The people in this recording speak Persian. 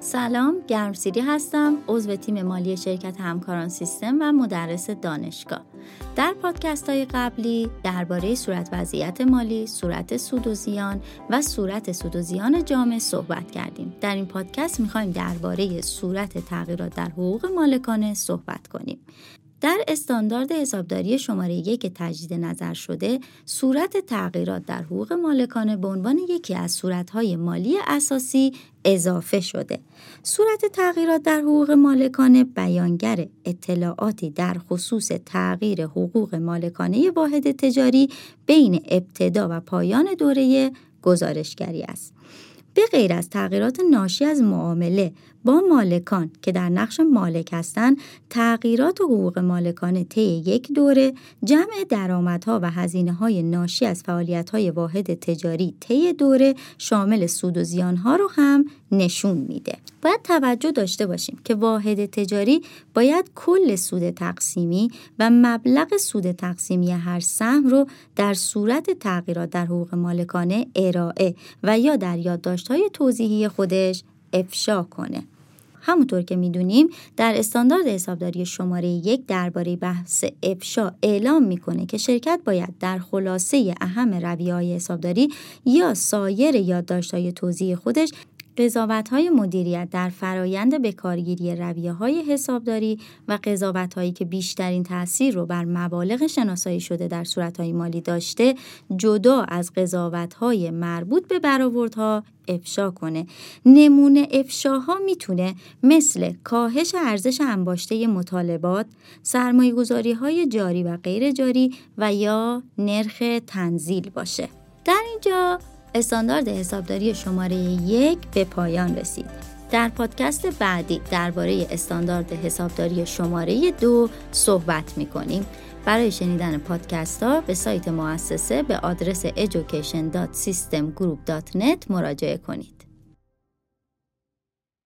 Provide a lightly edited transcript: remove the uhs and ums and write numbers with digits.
سلام، گرمسیری هستم، عضو تیم مالی شرکت همکاران سیستم و مدرس دانشگاه. در پادکست‌های قبلی درباره صورت وضعیت مالی، صورت سود و زیان و صورت سود و زیان جامع صحبت کردیم. در این پادکست می‌خوایم درباره صورت تغییرات در حقوق مالکانه صحبت کنیم. در استاندارد حسابداری شماره 1 که تجدید نظر شده، صورت تغییرات در حقوق مالکانه به عنوان یکی از صورت‌های مالی اساسی اضافه شده. صورت تغییرات در حقوق مالکانه بیانگر اطلاعاتی در خصوص تغییر حقوق مالکانه واحد تجاری بین ابتدا و پایان دوره گزارشگری است. به غیر از تغییرات ناشی از معامله با مالکان که در نقش مالک هستند، تغییرات حقوق مالکانه طی یک دوره، جمع درآمدها و هزینه‌های ناشی از فعالیت‌های واحد تجاری طی دوره شامل سود و زیان‌ها رو هم نشون میده. باید توجه داشته باشیم که واحد تجاری باید کل سود تقسیمی و مبلغ سود تقسیمی هر سهم رو در صورت تغییرات در حقوق مالکانه ارائه و یا در یادداشت‌های توضیحی خودش افشا کنه. همونطور که میدونیم در استاندارد حسابداری شماره 1 درباره بحث افشا اعلام میکنه که شرکت باید در خلاصه اهم رویه‌های حسابداری یا سایر یادداشت‌های توضیحی خودش قضاوت‌های مدیریت در فرایند بکارگیری رویه‌های حسابداری و قضاوت‌هایی که بیشترین تأثیر رو بر مبالغ شناسایی شده در صورت‌های مالی داشته، جدا از قضاوت‌های مربوط به برآوردها افشا کنه. نمونه افشاها میتونه مثل کاهش ارزش انباشته مطالبات، سرمایه‌گذاری‌های جاری و غیر جاری و یا نرخ تنزیل باشه. در اینجا استاندارد حسابداری شماره 1 به پایان رسید. در پادکست بعدی درباره استاندارد حسابداری شماره 2 صحبت می‌کنیم. برای شنیدن پادکست‌ها به سایت مؤسسه به آدرس education.systemgroup.net مراجعه کنید.